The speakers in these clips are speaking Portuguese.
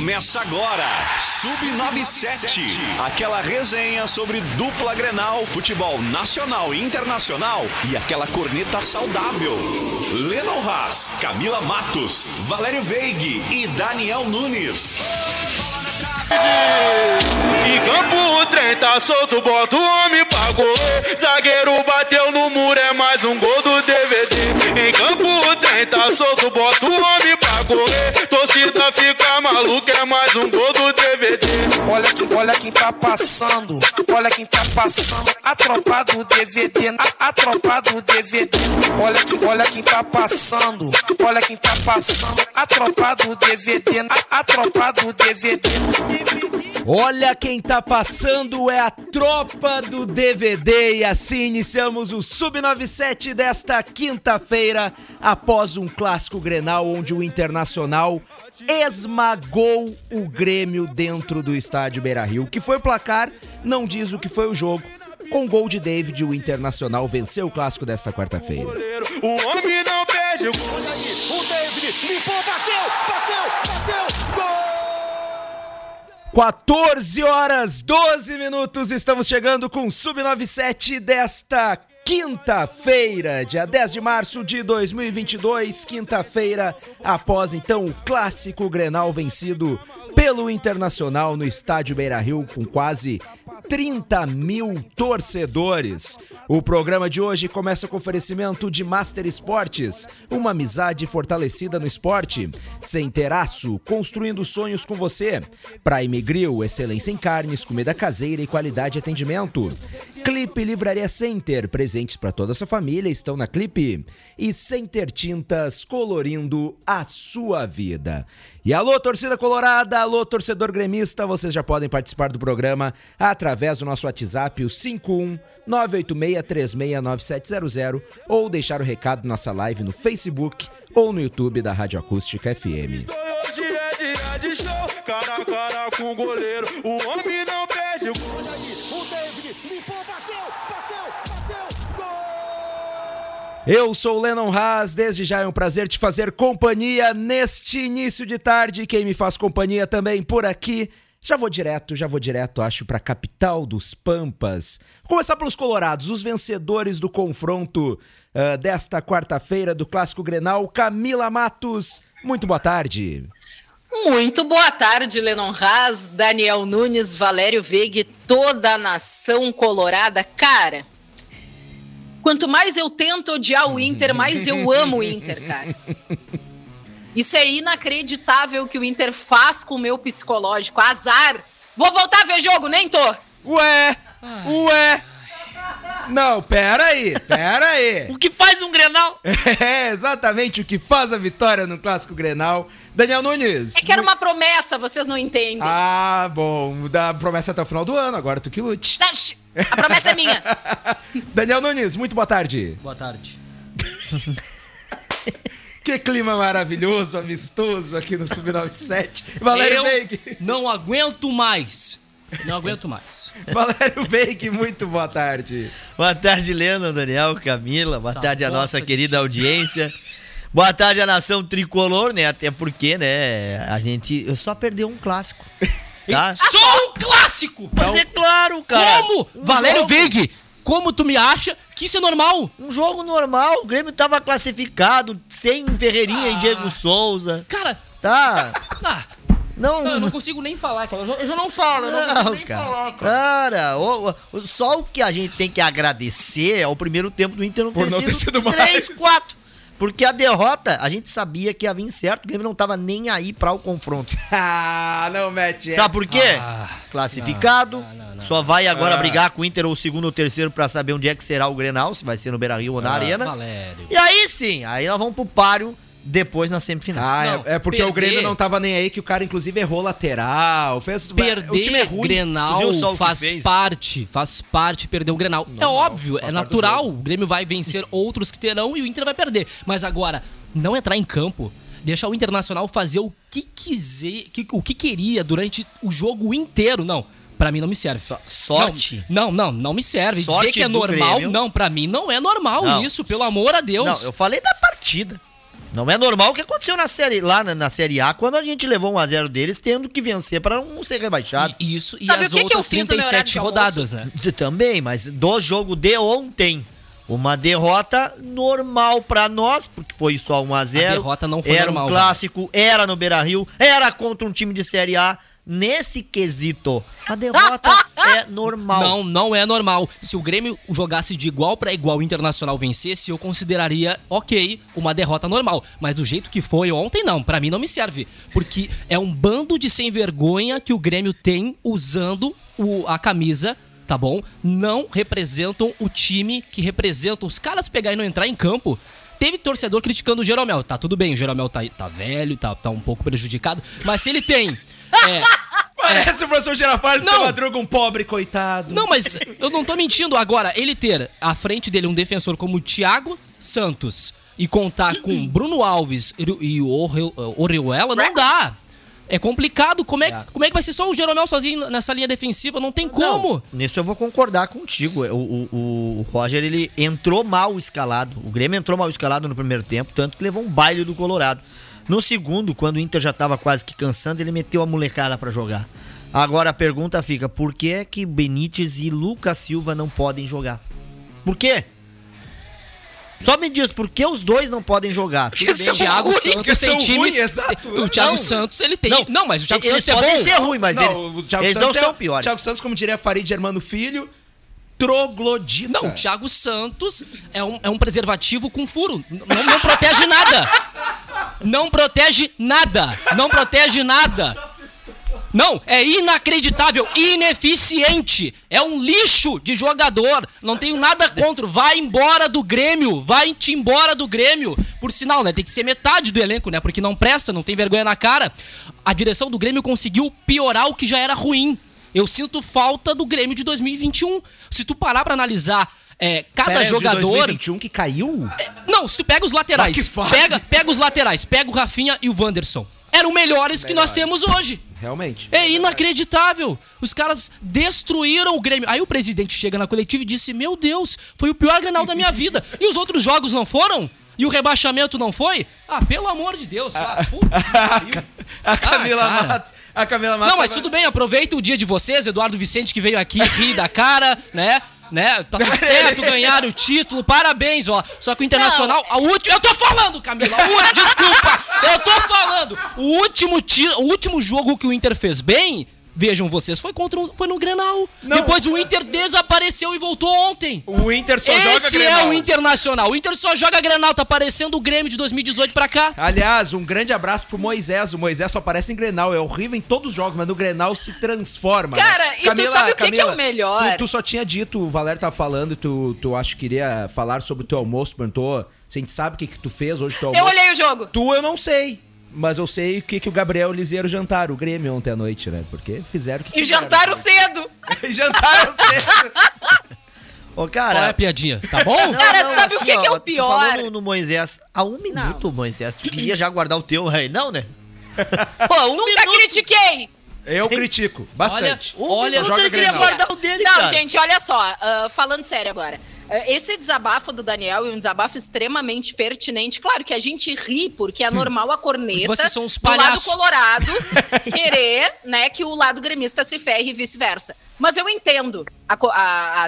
Começa agora, Sub-97, aquela resenha sobre dupla Grenal, futebol nacional e internacional e aquela corneta saudável. Lennon Haas, Camila Matos, Valério Veig e Daniel Nunes. Em campo o trem tá solto, bota o homem pra correr. Zagueiro bateu no muro, é mais um gol do DVZ. Em campo o trem tá solto, bota o homem pra correr. Torcida fica maluca, é mais um gol do DVD. Olha quem tá passando, olha quem tá passando. A tropa do DVD, a tropa do DVD. Olha quem tá passando, olha quem tá passando. A tropa do DVD, a tropa do DVD. Olha quem tá passando, é a tropa do DVD. E assim iniciamos o Sub-97 desta quinta-feira, após um clássico Grenal onde o Internacional esmagou o Grêmio dentro do estádio Beira-Rio. O que foi o placar não diz o que foi o jogo. Com gol de David, o Internacional venceu o clássico desta quarta-feira. O homem não perde o gol. O David limpou, bateu, gol! 14 horas, 12 minutos, estamos chegando com o Sub-97 desta quinta-feira, dia 10 de março de 2022, quinta-feira, após então o clássico Grenal vencido pelo Internacional no estádio Beira-Rio com quase 30 mil torcedores. O programa de hoje começa com oferecimento de Master Esportes, uma amizade fortalecida no esporte. Centeraço, construindo sonhos com você. Prime Grill, excelência em carnes, comida caseira e qualidade de atendimento. Clipe Livraria Center, presentes para toda a sua família, estão na Clipe. E Center Tintas, colorindo a sua vida. E alô, torcida colorada, alô, torcedor gremista, vocês já podem participar do programa através do nosso WhatsApp, o 51986369700, ou deixar o recado na nossa live no Facebook ou no YouTube da Rádio Acústica FM. Hoje é dia de show, cara a cara com o goleiro, o homem não perde, o David limpou, bateu, gol! Eu sou o Lennon Haas, desde já é um prazer te fazer companhia neste início de tarde. Quem me faz companhia também por aqui, já vou direto, acho, para a capital dos Pampas. Vou começar pelos colorados, os vencedores do confronto desta quarta-feira do Clássico Grenal. Camila Matos, muito boa tarde. Muito boa tarde, Lennon Haas, Daniel Nunes, Valério Veig, toda a nação colorada. Cara, quanto mais eu tento odiar o Inter, mais eu amo o Inter, cara. Isso é inacreditável que o Inter faz com o meu psicológico. Azar. Vou voltar a ver jogo, nem tô. Ué. Não, pera aí. O que faz um Grenal? É, exatamente o que faz a vitória no Clássico Grenal. Daniel Nunes. É que era uma promessa, vocês não entendem. Ah, bom, da promessa até o final do ano, agora tu que lute. A promessa é minha. Daniel Nunes, muito boa tarde. Boa tarde. Que clima maravilhoso, amistoso aqui no Sub-97. Valério Veig. Não aguento mais. Valério Veig, muito boa tarde. Boa tarde, Leandro, Daniel, Camila. Boa tarde à nossa querida audiência. Boa tarde à nação tricolor, né? Até porque, né, a gente só perdeu um clássico. Tá? Só um clássico! Mas é claro, cara. Como? Valério Veig, como tu me acha que isso é normal? Um jogo normal, o Grêmio tava classificado, sem Ferreirinha e Diego Souza. Cara, tá. Não, eu não consigo nem falar, cara. Eu não consigo nem falar, cara. Só o que a gente tem que agradecer é o primeiro tempo do Inter não ter sido 3-4. Porque a derrota, a gente sabia que ia vir certo, o Grêmio não tava nem aí pra o confronto. Ah, não mete essa. Sabe por quê? Classificado, não. Só vai agora brigar com o Inter ou o segundo ou terceiro pra saber onde é que será o Grenal, se vai ser no Beira-Rio ou na Arena. Valério. E aí sim, aí nós vamos pro páreo depois na semifinal. Porque perder, o Grêmio não tava nem aí, que o cara inclusive errou lateral, fez... Perder o time é ruim. Grenal faz parte perder o Grenal. Normal, é óbvio, é natural, o Grêmio vai vencer outros que terão e o Inter vai perder. Mas agora, não entrar em campo, deixar o Internacional fazer o que quiser, o que queria durante o jogo inteiro, não. Pra mim não me serve. Sorte? Não me serve. Sorte. Dizer que é normal, Grêmio. Não, pra mim não é normal isso, pelo amor a Deus. Não, eu falei da partida. Não é normal o que aconteceu na série, lá na Série A, quando a gente levou 1-0 deles, tendo que vencer para não ser rebaixado. Isso, e sabe as outras 37 rodadas, né? Também, mas do jogo de ontem, uma derrota normal para nós, porque foi só 1-0. A derrota não foi normal. Era um clássico, velho. Era no Beira-Rio, era contra um time de Série A. Nesse quesito, a derrota é normal. Não, não é normal. Se o Grêmio jogasse de igual pra igual, o Internacional vencesse, eu consideraria, ok, uma derrota normal. Mas do jeito que foi ontem, não. Pra mim não me serve. Porque é um bando de sem vergonha que o Grêmio tem usando a camisa, tá bom? Não representam o time que representam. Os caras pegar e não entrar em campo... Teve torcedor criticando o Jeromel. Tá, tudo bem, o Jeromel tá velho, tá um pouco prejudicado. Mas se ele tem... Parece o professor Girafales de São Madruga, um pobre coitado. Não, mas eu não tô mentindo. Agora, ele ter à frente dele um defensor como o Thiago Santos e contar com Bruno Alves e o Orejuela, não dá. É complicado. Como é que vai ser só o Jeromel sozinho nessa linha defensiva? Não tem como. Não, nisso eu vou concordar contigo. O Roger, ele entrou mal escalado. O Grêmio entrou mal escalado no primeiro tempo, tanto que levou um baile do Colorado. No segundo, quando o Inter já estava quase que cansando, ele meteu a molecada para jogar. Agora a pergunta fica, por que é que Benítez e Lucas Silva não podem jogar? Por quê? Só me diz, por que os dois não podem jogar? Porque o Thiago Santos tem time... O Thiago Santos, ele tem... Não, mas o Thiago Santos é bom. Eles podem ser ruim, mas eles não são piores. O Thiago Santos, como diria Farid Germano Filho... Troglodita. Não, o Thiago Santos é um preservativo com furo. Não protege nada. Não protege nada. Não protege nada. Não, é inacreditável, ineficiente. É um lixo de jogador. Não tenho nada contra. Vai embora do Grêmio. Vai-te embora do Grêmio. Por sinal, né? Tem que ser metade do elenco, né? Porque não presta, não tem vergonha na cara. A direção do Grêmio conseguiu piorar o que já era ruim. Eu sinto falta do Grêmio de 2021. Se tu parar pra analisar cada jogador... De 2021 que caiu? Não, se tu pega os laterais. Pega os laterais. Pega o Rafinha e o Wanderson. Eram melhores que nós temos hoje. Realmente. É inacreditável. Os caras destruíram o Grêmio. Aí o presidente chega na coletiva e disse, meu Deus, foi o pior Grenal da minha vida. E os outros jogos não foram? E o rebaixamento não foi? Ah, pelo amor de Deus. A Camila Matos... Não, mas tudo bem, aproveita o dia de vocês, Eduardo Vicente que veio aqui rir da cara, né? Tá tudo certo, ganharam o título, parabéns, ó. Só que o Internacional, a última... Eu tô falando, Camila, desculpa. Eu tô falando. O último jogo que o Inter fez bem... Vejam vocês, foi no Grenal. Não. Depois o Inter desapareceu e voltou ontem. O Inter só joga Grenal. Esse é o Internacional. O Inter só joga Grenal. Tá parecendo o Grêmio de 2018 pra cá. Aliás, um grande abraço pro Moisés. O Moisés só aparece em Grenal. É horrível em todos os jogos, mas no Grenal se transforma. Cara, né? Camila, tu sabe o que, Camila, que é o melhor? Tu só tinha dito, o Valério tá falando, tu acho que queria falar sobre o teu almoço, perguntou. Se a gente sabe o que tu fez hoje, teu almoço. Eu olhei o jogo. Eu não sei. Mas eu sei o que o Gabriel Liziero jantaram, o Grêmio ontem à noite, né? Porque fizeram o que quiseram. E jantaram cedo! E jantaram cedo! Ô, cara... Qual é a piadinha? Tá bom? Cara, sabe assim, o que é o pior? Tu falou no Moisés, há um minuto, Moisés, tu queria já guardar o teu rei, não, né? Nunca critiquei! Eu critico, bastante. Olha, joga ele queria guardar o dele, cara. Não, gente, olha só, falando sério agora. Esse desabafo do Daniel é um desabafo extremamente pertinente. Claro que a gente ri, porque é normal a corneta vocês são uns palhaços do lado colorado querer, né, que o lado gremista se ferre e vice-versa. Mas eu entendo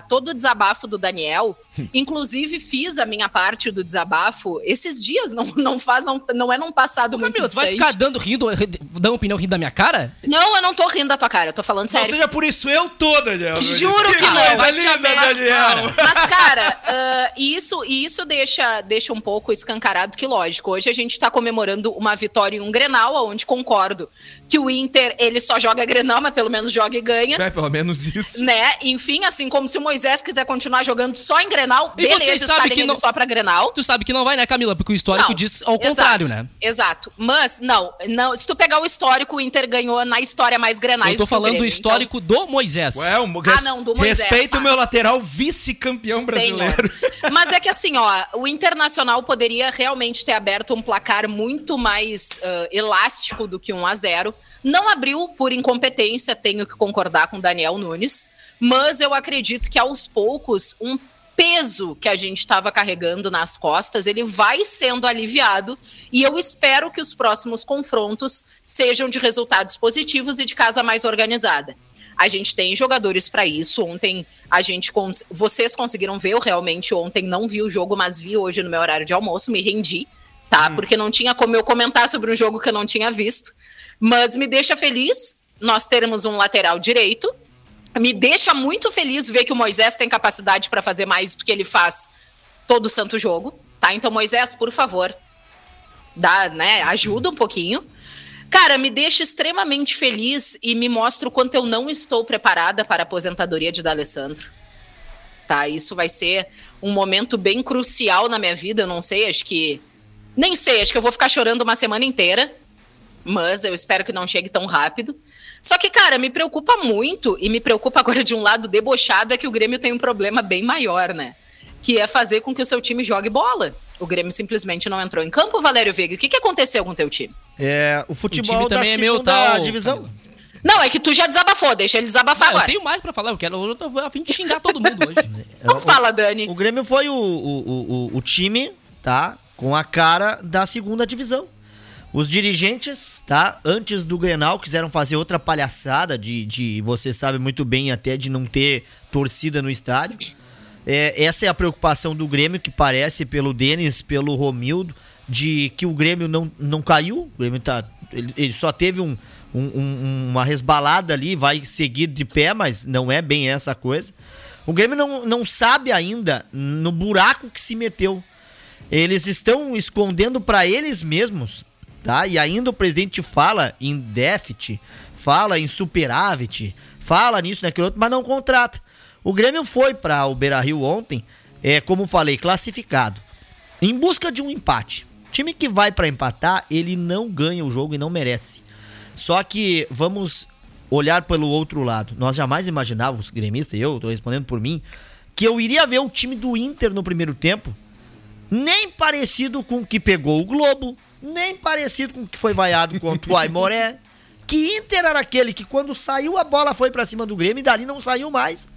todo o desabafo do Daniel. Inclusive, fiz a minha parte do desabafo esses dias. Não é num passado muito distante. Vai ficar dando opinião rindo da minha cara? Não, eu não tô rindo da tua cara. Eu tô falando sério. Não seja por isso eu tô, Daniel. Juro que não. Vai linda, Daniel. Mas, cara, isso deixa um pouco escancarado que, lógico, hoje a gente tá comemorando uma vitória em um Grenal, onde concordo que o Inter, ele só joga Grenal, mas pelo menos joga e ganha. É, pelo menos isso. Né? Enfim, assim, como se o Moisés quiser continuar jogando só em Grenal, e beleza, vocês sabem que não só pra Grenal. Tu sabe que não vai, né, Camila? Porque o histórico diz ao contrário, né? Exato. Mas, não, se tu pegar o histórico, o Inter ganhou na história mais Grenais. Eu tô falando do histórico do Moisés. Ué, do Moisés. Respeito o meu lateral vice-campeão brasileiro. Senhor. Mas é que assim, ó, o Internacional poderia realmente ter aberto um placar muito mais elástico do que 1-0. Não abriu por incompetência, tenho que concordar com o Daniel Nunes, mas eu acredito que aos poucos um peso que a gente estava carregando nas costas, ele vai sendo aliviado, e eu espero que os próximos confrontos sejam de resultados positivos e de casa mais organizada. A gente tem jogadores para isso. Ontem vocês conseguiram ver, eu realmente ontem não vi o jogo, mas vi hoje no meu horário de almoço, me rendi, tá? Porque não tinha como eu comentar sobre um jogo que eu não tinha visto, mas me deixa feliz nós termos um lateral direito. Me deixa muito feliz ver que o Moisés tem capacidade para fazer mais do que ele faz todo santo jogo, tá? Então, Moisés, por favor, dá, né? Ajuda um pouquinho. Cara, me deixa extremamente feliz e me mostra o quanto eu não estou preparada para a aposentadoria de D'Alessandro, tá? Isso vai ser um momento bem crucial na minha vida, eu não sei, acho que eu vou ficar chorando uma semana inteira, mas eu espero que não chegue tão rápido. Só que, cara, me preocupa muito, e me preocupa agora de um lado debochado, é que o Grêmio tem um problema bem maior, né? Que é fazer com que o seu time jogue bola. O Grêmio simplesmente não entrou em campo, Valério Veig. O que aconteceu com o teu time? O futebol o time também é meu, tá? Divisão. Não, é que tu já desabafou, deixa ele desabafar agora. Eu tenho mais pra falar, eu tô a fim de xingar todo mundo hoje. Não fala, Dani. O Grêmio foi o time, tá? Com a cara da segunda divisão. Os dirigentes, tá? Antes do Grenal, quiseram fazer outra palhaçada de você sabe muito bem, até de não ter torcida no estádio. Essa é a preocupação do Grêmio, que parece, pelo Denis, pelo Romildo, de que o Grêmio não caiu. O Grêmio ele só teve uma resbalada ali, vai seguir de pé, mas não é bem essa coisa. O Grêmio não sabe ainda no buraco que se meteu. Eles estão escondendo para eles mesmos, tá? E ainda o presidente fala em déficit, fala em superávit, fala nisso, naquilo outro, mas não contrata. O Grêmio foi para o Beira-Rio ontem, como falei, classificado, em busca de um empate. Time que vai para empatar, ele não ganha o jogo e não merece. Só que vamos olhar pelo outro lado. Nós jamais imaginávamos, gremista, e eu estou respondendo por mim, que eu iria ver o time do Inter no primeiro tempo, nem parecido com o que pegou o Globo, nem parecido com o que foi vaiado contra o Aimoré. Que Inter era aquele que, quando saiu, a bola foi pra cima do Grêmio e dali não saiu mais.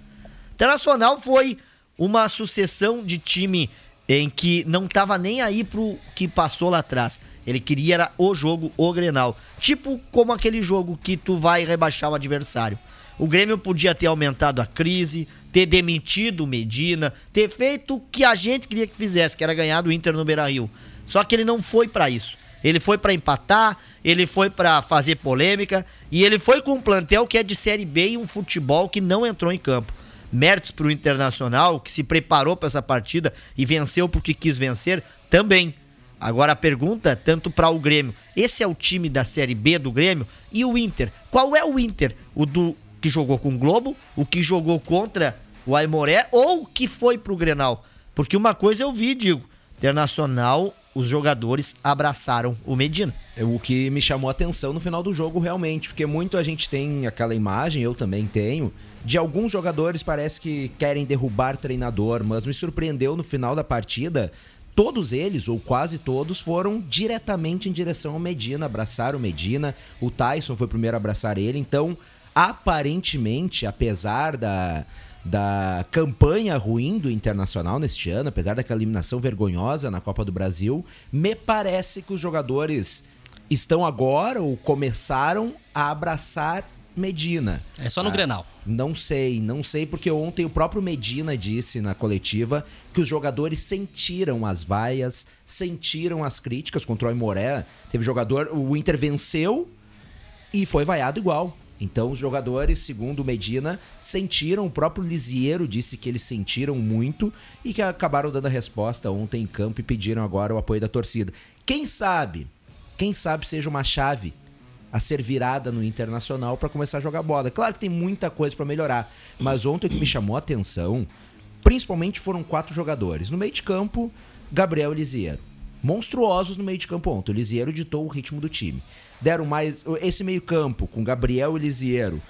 Internacional foi uma sucessão de time em que não tava nem aí pro que passou lá atrás. Ele queria era o jogo, o Grenal. Tipo como aquele jogo que tu vai rebaixar o adversário. O Grêmio podia ter aumentado a crise, ter demitido o Medina, ter feito o que a gente queria que fizesse, que era ganhar do Inter no Beira-Rio. Só que ele não foi pra isso. Ele foi pra empatar, ele foi pra fazer polêmica, e ele foi com um plantel que é de Série B e um futebol que não entrou em campo. Méritos pro Internacional, que se preparou pra essa partida e venceu porque quis vencer, também. Agora a pergunta, tanto pra o Grêmio, esse é o time da Série B do Grêmio? E o Inter? Qual é o Inter? O do que jogou com o Globo, o que jogou contra o Aimoré, ou o que foi pro Grenal? Porque uma coisa eu vi, digo, Internacional... Os jogadores abraçaram o Medina. O que me chamou a atenção no final do jogo, realmente, porque muito a gente tem aquela imagem, eu também tenho, de alguns jogadores parece que querem derrubar treinador, mas me surpreendeu no final da partida, todos eles, ou quase todos, foram diretamente em direção ao Medina, abraçaram o Medina, o Tyson foi o primeiro a abraçar ele, então, aparentemente, apesar da campanha ruim do Internacional neste ano, apesar daquela eliminação vergonhosa na Copa do Brasil, me parece que os jogadores estão agora, ou começaram, a abraçar Medina. É só no Grenal. Não sei, porque ontem o próprio Medina disse na coletiva que os jogadores sentiram as vaias, sentiram as críticas contra o Aimoré. Teve jogador, o Inter venceu e foi vaiado igual. Então os jogadores, segundo Medina, sentiram, o próprio Liziero disse que eles sentiram muito e que acabaram dando a resposta ontem em campo e pediram agora o apoio da torcida. Quem sabe seja uma chave a ser virada no Internacional para começar a jogar bola. Claro que tem muita coisa para melhorar, mas ontem o que me chamou a atenção, principalmente, foram 4 jogadores. No meio de campo, Gabriel Liziero. Monstruosos no meio de campo ontem. O Liziero ditou o ritmo do time. Deram mais... Esse meio campo, com Gabriel e Liziero,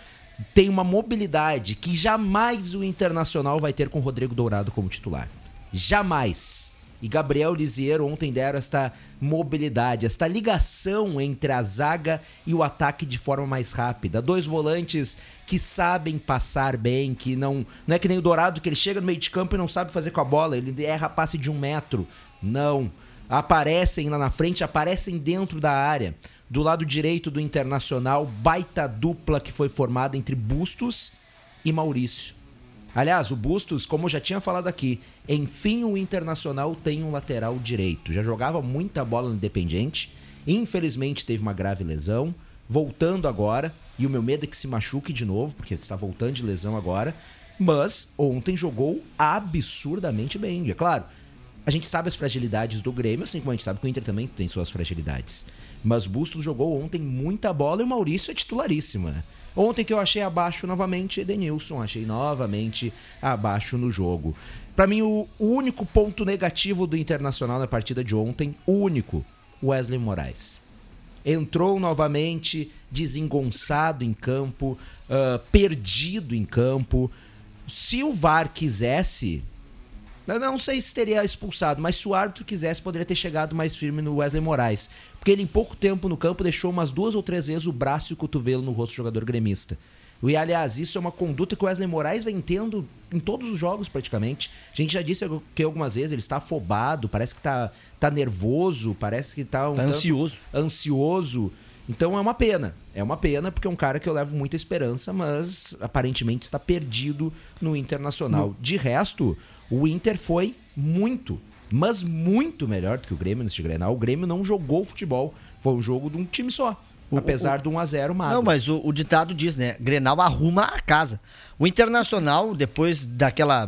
tem uma mobilidade que jamais o Internacional vai ter com o Rodrigo Dourado como titular. Jamais. e Gabriel Liziero ontem deram esta mobilidade, esta ligação entre a zaga e o ataque de forma mais rápida. Dois volantes que sabem passar bem, que não é que nem o Dourado, que ele chega no meio de campo e não sabe fazer com a bola, ele erra passe de 1 metro. Não, aparecem lá na frente, aparecem dentro da área. Do lado direito do Internacional, baita dupla que foi formada entre Bustos e Maurício. Aliás, o Bustos, como eu já tinha falado aqui, enfim, o Internacional tem um lateral direito. Já jogava muita bola no Independiente, infelizmente teve uma grave lesão, voltando agora, e o meu medo é que se machuque de novo, porque está voltando de lesão agora, mas ontem jogou absurdamente bem. É claro, a gente sabe as fragilidades do Grêmio, assim como a gente sabe que o Inter também tem suas fragilidades. Mas Bustos jogou ontem muita bola e o Maurício é titularíssimo, né? Ontem que eu achei abaixo novamente, Edenilson, achei novamente abaixo no jogo. Pra mim, o único ponto negativo do Internacional na partida de ontem, o único, Wesley Moraes. Entrou novamente desengonçado em campo, perdido em campo. Se o VAR quisesse, eu não sei se teria expulsado, mas se o árbitro quisesse, poderia ter chegado mais firme no Wesley Moraes. Porque ele, em pouco tempo no campo, deixou umas 2 ou 3 vezes o braço e o cotovelo no rosto do jogador gremista. E, aliás, isso é uma conduta que o Wesley Moraes vem tendo em todos os jogos, praticamente. A gente já disse que algumas vezes ele está afobado, parece que está nervoso, parece que está ansioso. Então é uma pena, porque é um cara que eu levo muita esperança, mas aparentemente está perdido no Internacional. De resto, o Inter foi muito, mas muito melhor do que o Grêmio neste Grenal. O Grêmio não jogou futebol, foi um jogo de um time só, apesar do 1-0 magro. Não, mas o ditado diz, né, Grenal arruma a casa. O Internacional, depois daquela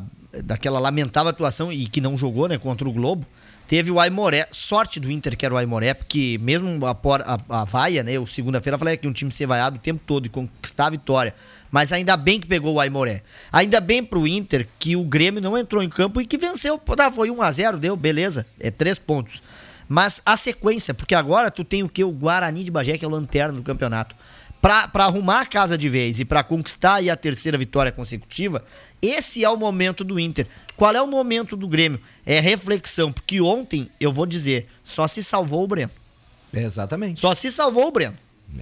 lamentável atuação, e que não jogou, né, contra o Globo, teve o Aimoré. Sorte do Inter que era o Aimoré, porque mesmo a vaia, né, eu segunda-feira falei que um time ser vaiado o tempo todo e conquistar a vitória, mas ainda bem que pegou o Aimoré. Ainda bem pro Inter que o Grêmio não entrou em campo e que venceu. Foi 1-0, deu, beleza, 3 pontos. Mas a sequência, porque agora tu tem o quê? O Guarani de Bagé, que é o lanterna do campeonato. Pra arrumar a casa de vez e pra conquistar aí a 3ª vitória consecutiva, esse é o momento do Inter. Qual é o momento do Grêmio? É reflexão, porque ontem, eu vou dizer, só se salvou o Breno. Exatamente. Só se salvou o Breno.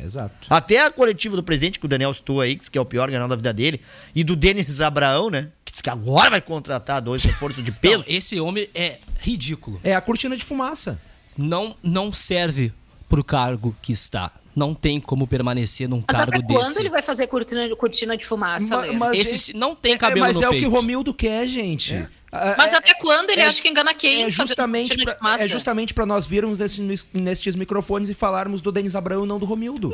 Exato. Até a coletiva do presidente, que o Daniel citou aí, que é o pior Grenal da vida dele, e do Denis Abraão, né, que diz que agora vai contratar 2 reforços de peso. Não, esse homem é ridículo. É a cortina de fumaça. Não serve pro cargo que está. Não tem como permanecer num cargo desse. Quando ele vai fazer cortina de fumaça? Mas esse não tem cabelo no peito. Mas é o que o Romildo quer, gente. É. Mas até quando ele acha que engana quem? É justamente para nós virmos nestes microfones e falarmos do Denis Abraão e não do Romildo.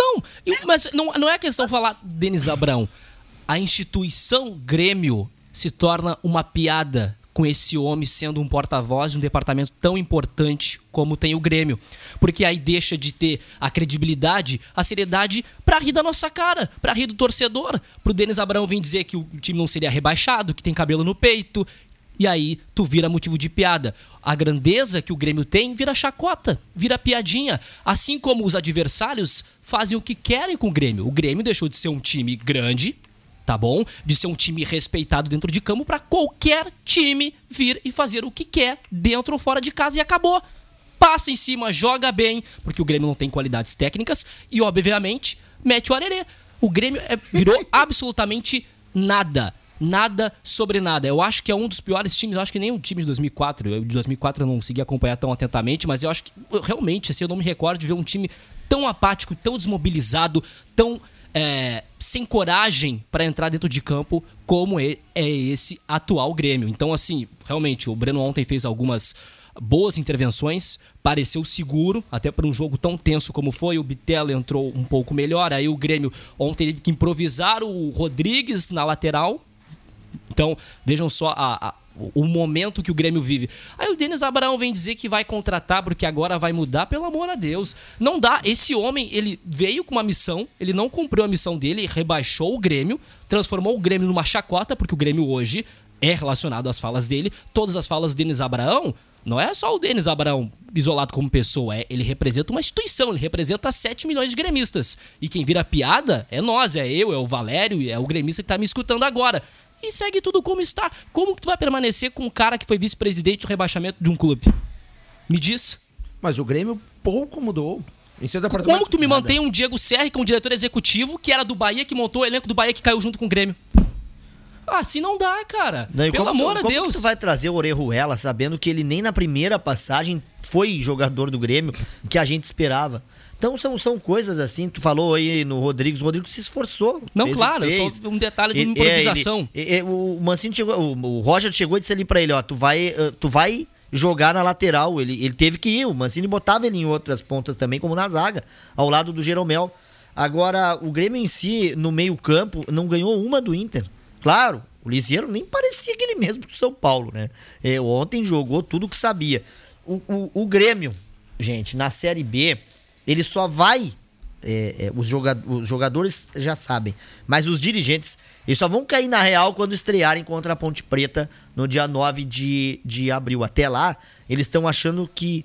Mas não é questão falar Denis Abraão. A instituição Grêmio se torna uma piada com esse homem sendo um porta-voz de um departamento tão importante como tem o Grêmio. Porque aí deixa de ter a credibilidade, a seriedade pra rir da nossa cara, pra rir do torcedor. Pro Denis Abraão vir dizer que o time não seria rebaixado, que tem cabelo no peito. E aí tu vira motivo de piada. A grandeza que o Grêmio tem vira chacota, vira piadinha. Assim como os adversários fazem o que querem com o Grêmio. O Grêmio deixou de ser um time grande, tá bom? De ser um time respeitado dentro de campo para qualquer time vir e fazer o que quer dentro ou fora de casa e acabou. Passa em cima, joga bem, porque o Grêmio não tem qualidades técnicas e, obviamente, mete o arerê. O Grêmio virou absolutamente nada. Nada sobre nada. Eu acho que é um dos piores times, eu acho que nem o time de 2004. De 2004 eu não consegui acompanhar tão atentamente, mas eu acho que, realmente, assim, eu não me recordo de ver um time tão apático, tão desmobilizado, tão... sem coragem para entrar dentro de campo como é esse atual Grêmio. Então, assim, realmente, o Breno ontem fez algumas boas intervenções, pareceu seguro, até para um jogo tão tenso como foi. O Bitello entrou um pouco melhor, aí o Grêmio ontem teve que improvisar o Rodrigues na lateral. Então, vejam só o momento que o Grêmio vive. Aí o Denis Abraão vem dizer que vai contratar porque agora vai mudar. Pelo amor a Deus, não dá. Esse homem, ele veio com uma missão, ele não cumpriu a missão dele, rebaixou o Grêmio, transformou o Grêmio numa chacota, porque o Grêmio hoje é relacionado às falas dele. Todas as falas do Denis Abraão, não é só o Denis Abraão isolado como pessoa, ele representa uma instituição, ele representa 7 milhões de gremistas. E quem vira piada é nós, é eu, é o Valério, é o gremista que tá me escutando agora. e segue tudo como está. Como que tu vai permanecer com um cara que foi vice-presidente do rebaixamento de um clube? Me diz. Mas o Grêmio pouco mudou. Como que tu me mantém um Diego Serri, que é um diretor executivo, que era do Bahia, que montou o elenco do Bahia, que caiu junto com o Grêmio? Ah, assim não dá, cara. Não, pelo amor a Deus. Como que tu vai trazer o Orejuela, sabendo que ele nem na primeira passagem foi jogador do Grêmio, que a gente esperava? Então são coisas assim, tu falou aí no Rodrigues, o Rodrigues se esforçou. Não, claro, só um detalhe de improvisação. O Mancini chegou, o Roger chegou e disse ali pra ele, ó, tu vai jogar na lateral, ele teve que ir, o Mancini botava ele em outras pontas também, como na zaga, ao lado do Jeromel. Agora, o Grêmio em si, no meio-campo, não ganhou uma do Inter. Claro, o Liziero nem parecia aquele mesmo do São Paulo, né? Ontem jogou tudo que sabia. O Grêmio, gente, na Série B, ele só vai... os jogadores já sabem, mas os dirigentes, eles só vão cair na real quando estrearem contra a Ponte Preta no dia 9 de abril. Até lá, eles estão achando que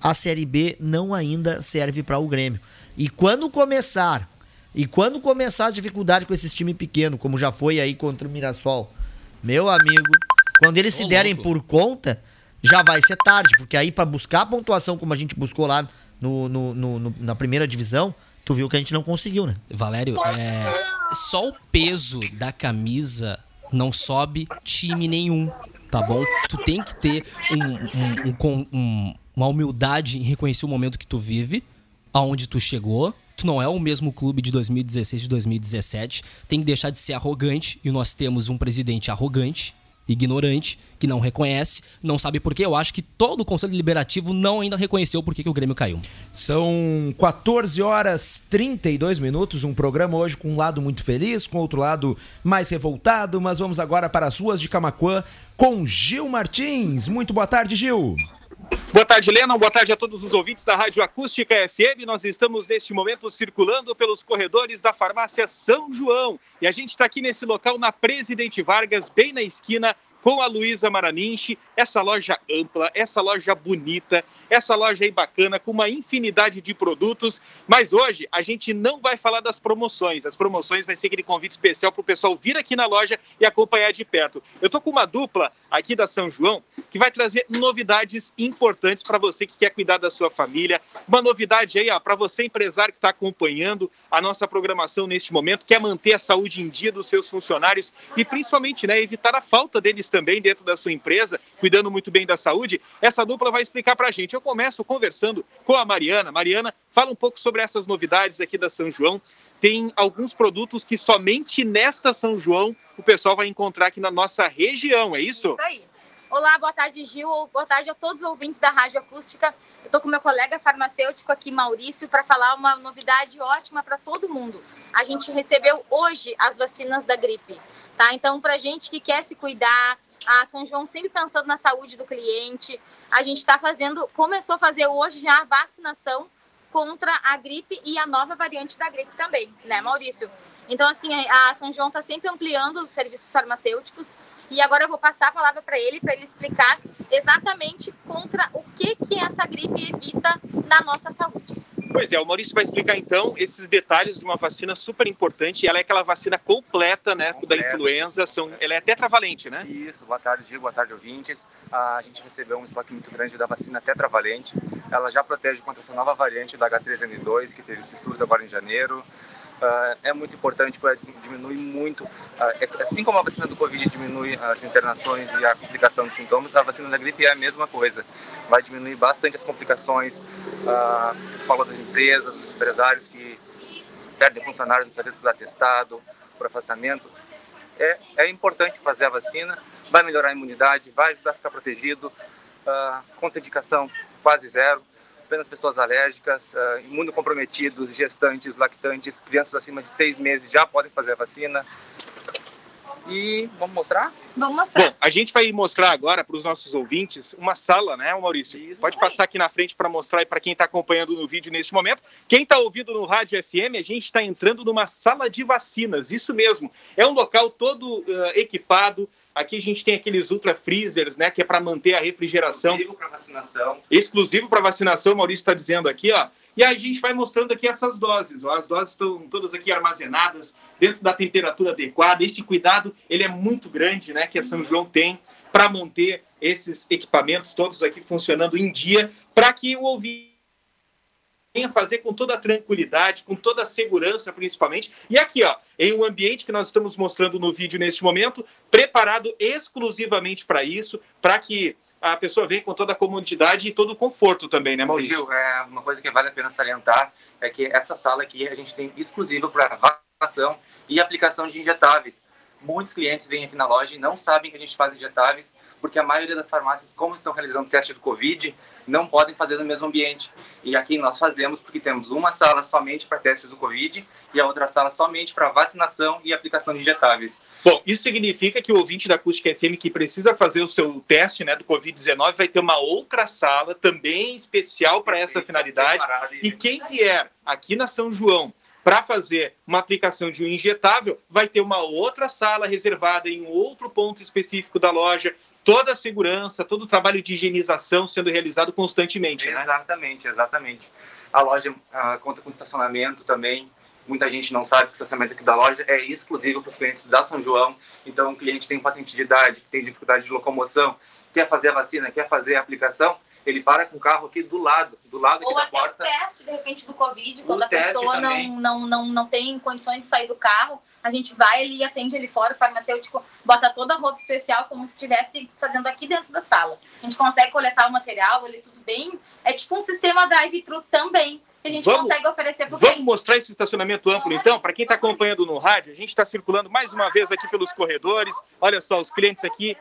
a Série B não ainda serve para o Grêmio. E quando começar as dificuldades com esses times pequenos, como já foi aí contra o Mirassol, meu amigo, quando eles se derem por conta, já vai ser tarde, porque aí para buscar a pontuação como a gente buscou lá na primeira divisão, tu viu que a gente não conseguiu, né? Valério, só o peso da camisa não sobe time nenhum, tá bom? Tu tem que ter uma humildade em reconhecer o momento que tu vive, aonde tu chegou. Tu não é o mesmo clube de 2016 e 2017. Tem que deixar de ser arrogante, e nós temos um presidente arrogante, ignorante, que não reconhece, não sabe por quê. Eu acho que todo o Conselho Deliberativo não ainda reconheceu por que o Grêmio caiu. São 14h32, um programa hoje com um lado muito feliz, com outro lado mais revoltado, mas vamos agora para as ruas de Camaquã com Gil Martins. Muito boa tarde, Gil. Boa tarde, Lennon. Boa tarde a todos os ouvintes da Rádio Acústica FM. Nós estamos, neste momento, circulando pelos corredores da Farmácia São João. E a gente está aqui nesse local, na Presidente Vargas, bem na esquina, com a Luísa Maraninche. Essa loja ampla, essa loja bonita, essa loja aí bacana, com uma infinidade de produtos. Mas hoje a gente não vai falar das promoções. As promoções vai ser aquele convite especial para o pessoal vir aqui na loja e acompanhar de perto. Eu estou com uma dupla aqui da São João que vai trazer novidades importantes para você que quer cuidar da sua família. Uma novidade aí, ó, para você empresário que está acompanhando a nossa programação neste momento, quer manter a saúde em dia dos seus funcionários e principalmente, né, evitar a falta deles também dentro da sua empresa, cuidando muito bem da saúde. Essa dupla vai explicar pra gente. Eu começo conversando com a Mariana. Mariana, fala um pouco sobre essas novidades aqui da São João. Tem alguns produtos que somente nesta São João o pessoal vai encontrar aqui na nossa região, é isso? Isso aí. Olá, boa tarde, Gil. Boa tarde a todos os ouvintes da Rádio Acústica. Eu tô com meu colega farmacêutico aqui, Maurício, para falar uma novidade ótima para todo mundo. A gente recebeu hoje as vacinas da gripe, tá? Então, pra gente que quer se cuidar, a São João sempre pensando na saúde do cliente, a gente começou a fazer hoje já a vacinação contra a gripe e a nova variante da gripe também, né, Maurício? Então, assim, a São João está sempre ampliando os serviços farmacêuticos. E agora eu vou passar a palavra para ele explicar exatamente contra o que essa gripe evita na nossa saúde. Pois é, o Maurício vai explicar então esses detalhes de uma vacina super importante. Ela é aquela vacina completa, né, da influenza, ela é tetravalente, né? Isso, boa tarde, Diego, boa tarde, ouvintes. A gente recebeu um estoque muito grande da vacina tetravalente. Ela já protege contra essa nova variante da H3N2, que teve esse surto agora em janeiro. É muito importante, porque diminui muito, assim como a vacina do Covid diminui as internações e a complicação de sintomas, a vacina da gripe é a mesma coisa, vai diminuir bastante as complicações. Você falou das empresas, dos empresários que perdem funcionários muitas vezes por atestado, por afastamento. É importante fazer a vacina, vai melhorar a imunidade, vai ajudar a ficar protegido, contraindicação quase zero. Apenas pessoas alérgicas, imunocomprometidos, gestantes, lactantes, crianças acima de 6 meses já podem fazer a vacina. E vamos mostrar? Vamos mostrar. Bom, a gente vai mostrar agora para os nossos ouvintes uma sala, né, Maurício? Isso. Pode passar aqui na frente para mostrar para quem está acompanhando no vídeo neste momento. Quem está ouvindo no Rádio FM, a gente está entrando numa sala de vacinas, isso mesmo. É um local todo equipado, Aqui a gente tem aqueles ultra freezers, né, que é para manter a refrigeração. Exclusivo para vacinação. Exclusivo para vacinação, o Maurício está dizendo aqui, ó. E a gente vai mostrando aqui essas doses, ó. As doses estão todas aqui armazenadas, dentro da temperatura adequada. Esse cuidado, ele é muito grande, né, que a São João tem para manter esses equipamentos todos aqui funcionando em dia, para que o ouvinte venha fazer com toda a tranquilidade, com toda a segurança, principalmente. E aqui, ó, em um ambiente que nós estamos mostrando no vídeo neste momento, preparado exclusivamente para isso, para que a pessoa venha com toda a comodidade e todo o conforto também, né, Maurício? Gil, uma coisa que vale a pena salientar é que essa sala aqui a gente tem exclusiva para vacinação e aplicação de injetáveis. Muitos clientes vêm aqui na loja e não sabem que a gente faz injetáveis, porque a maioria das farmácias, como estão realizando o teste do Covid, não podem fazer no mesmo ambiente. E aqui nós fazemos, porque temos uma sala somente para testes do Covid e a outra sala somente para vacinação e aplicação de injetáveis. Bom, isso significa que o ouvinte da Acústica FM que precisa fazer o seu teste, né, do Covid-19 vai ter uma outra sala também especial para essa finalidade. E quem vier aqui na São João para fazer uma aplicação de um injetável, vai ter uma outra sala reservada em outro ponto específico da loja. Toda a segurança, todo o trabalho de higienização sendo realizado constantemente, né? Exatamente, exatamente. A loja conta com estacionamento também. Muita gente não sabe que o estacionamento aqui da loja é exclusivo para os clientes da São João. Então, o cliente tem um paciente de idade, que tem dificuldade de locomoção, quer fazer a vacina, quer fazer a aplicação, ele para com o carro aqui do lado aqui da porta. Ou até o teste, de repente, do Covid, quando a pessoa não tem condições de sair do carro, a gente vai ali, atende ele fora, o farmacêutico bota toda a roupa especial como se estivesse fazendo aqui dentro da sala. A gente consegue coletar o material, ele tudo bem. É tipo um sistema drive-thru também, que a gente consegue oferecer para o cliente. Vamos mostrar esse estacionamento amplo, então? Para quem está acompanhando no rádio, a gente está circulando mais uma vez aqui pelos corredores. Olha só, os clientes aqui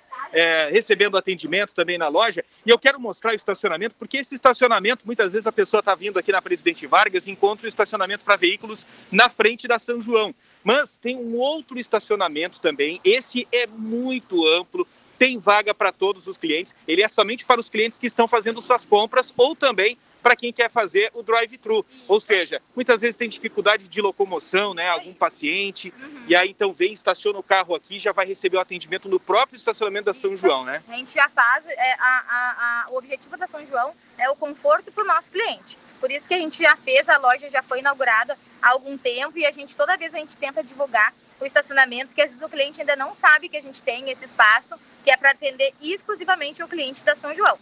recebendo atendimento também na loja. E eu quero mostrar o estacionamento, porque esse estacionamento, muitas vezes a pessoa está vindo aqui na Presidente Vargas e encontra o estacionamento para veículos na frente da São João. Mas tem um outro estacionamento também, esse é muito amplo, tem vaga para todos os clientes. Ele é somente para os clientes que estão fazendo suas compras ou também para quem quer fazer o drive-thru. Ou seja, muitas vezes tem dificuldade de locomoção, né? Algum paciente, e aí então vem, estaciona o carro aqui e já vai receber o atendimento no próprio estacionamento da São João, né? A gente já faz, o objetivo da São João é o conforto para o nosso cliente. Por isso que a gente já fez, a loja já foi inaugurada há algum tempo e toda vez a gente tenta divulgar o estacionamento, que às vezes o cliente ainda não sabe que a gente tem esse espaço, que é para atender exclusivamente o cliente da São João.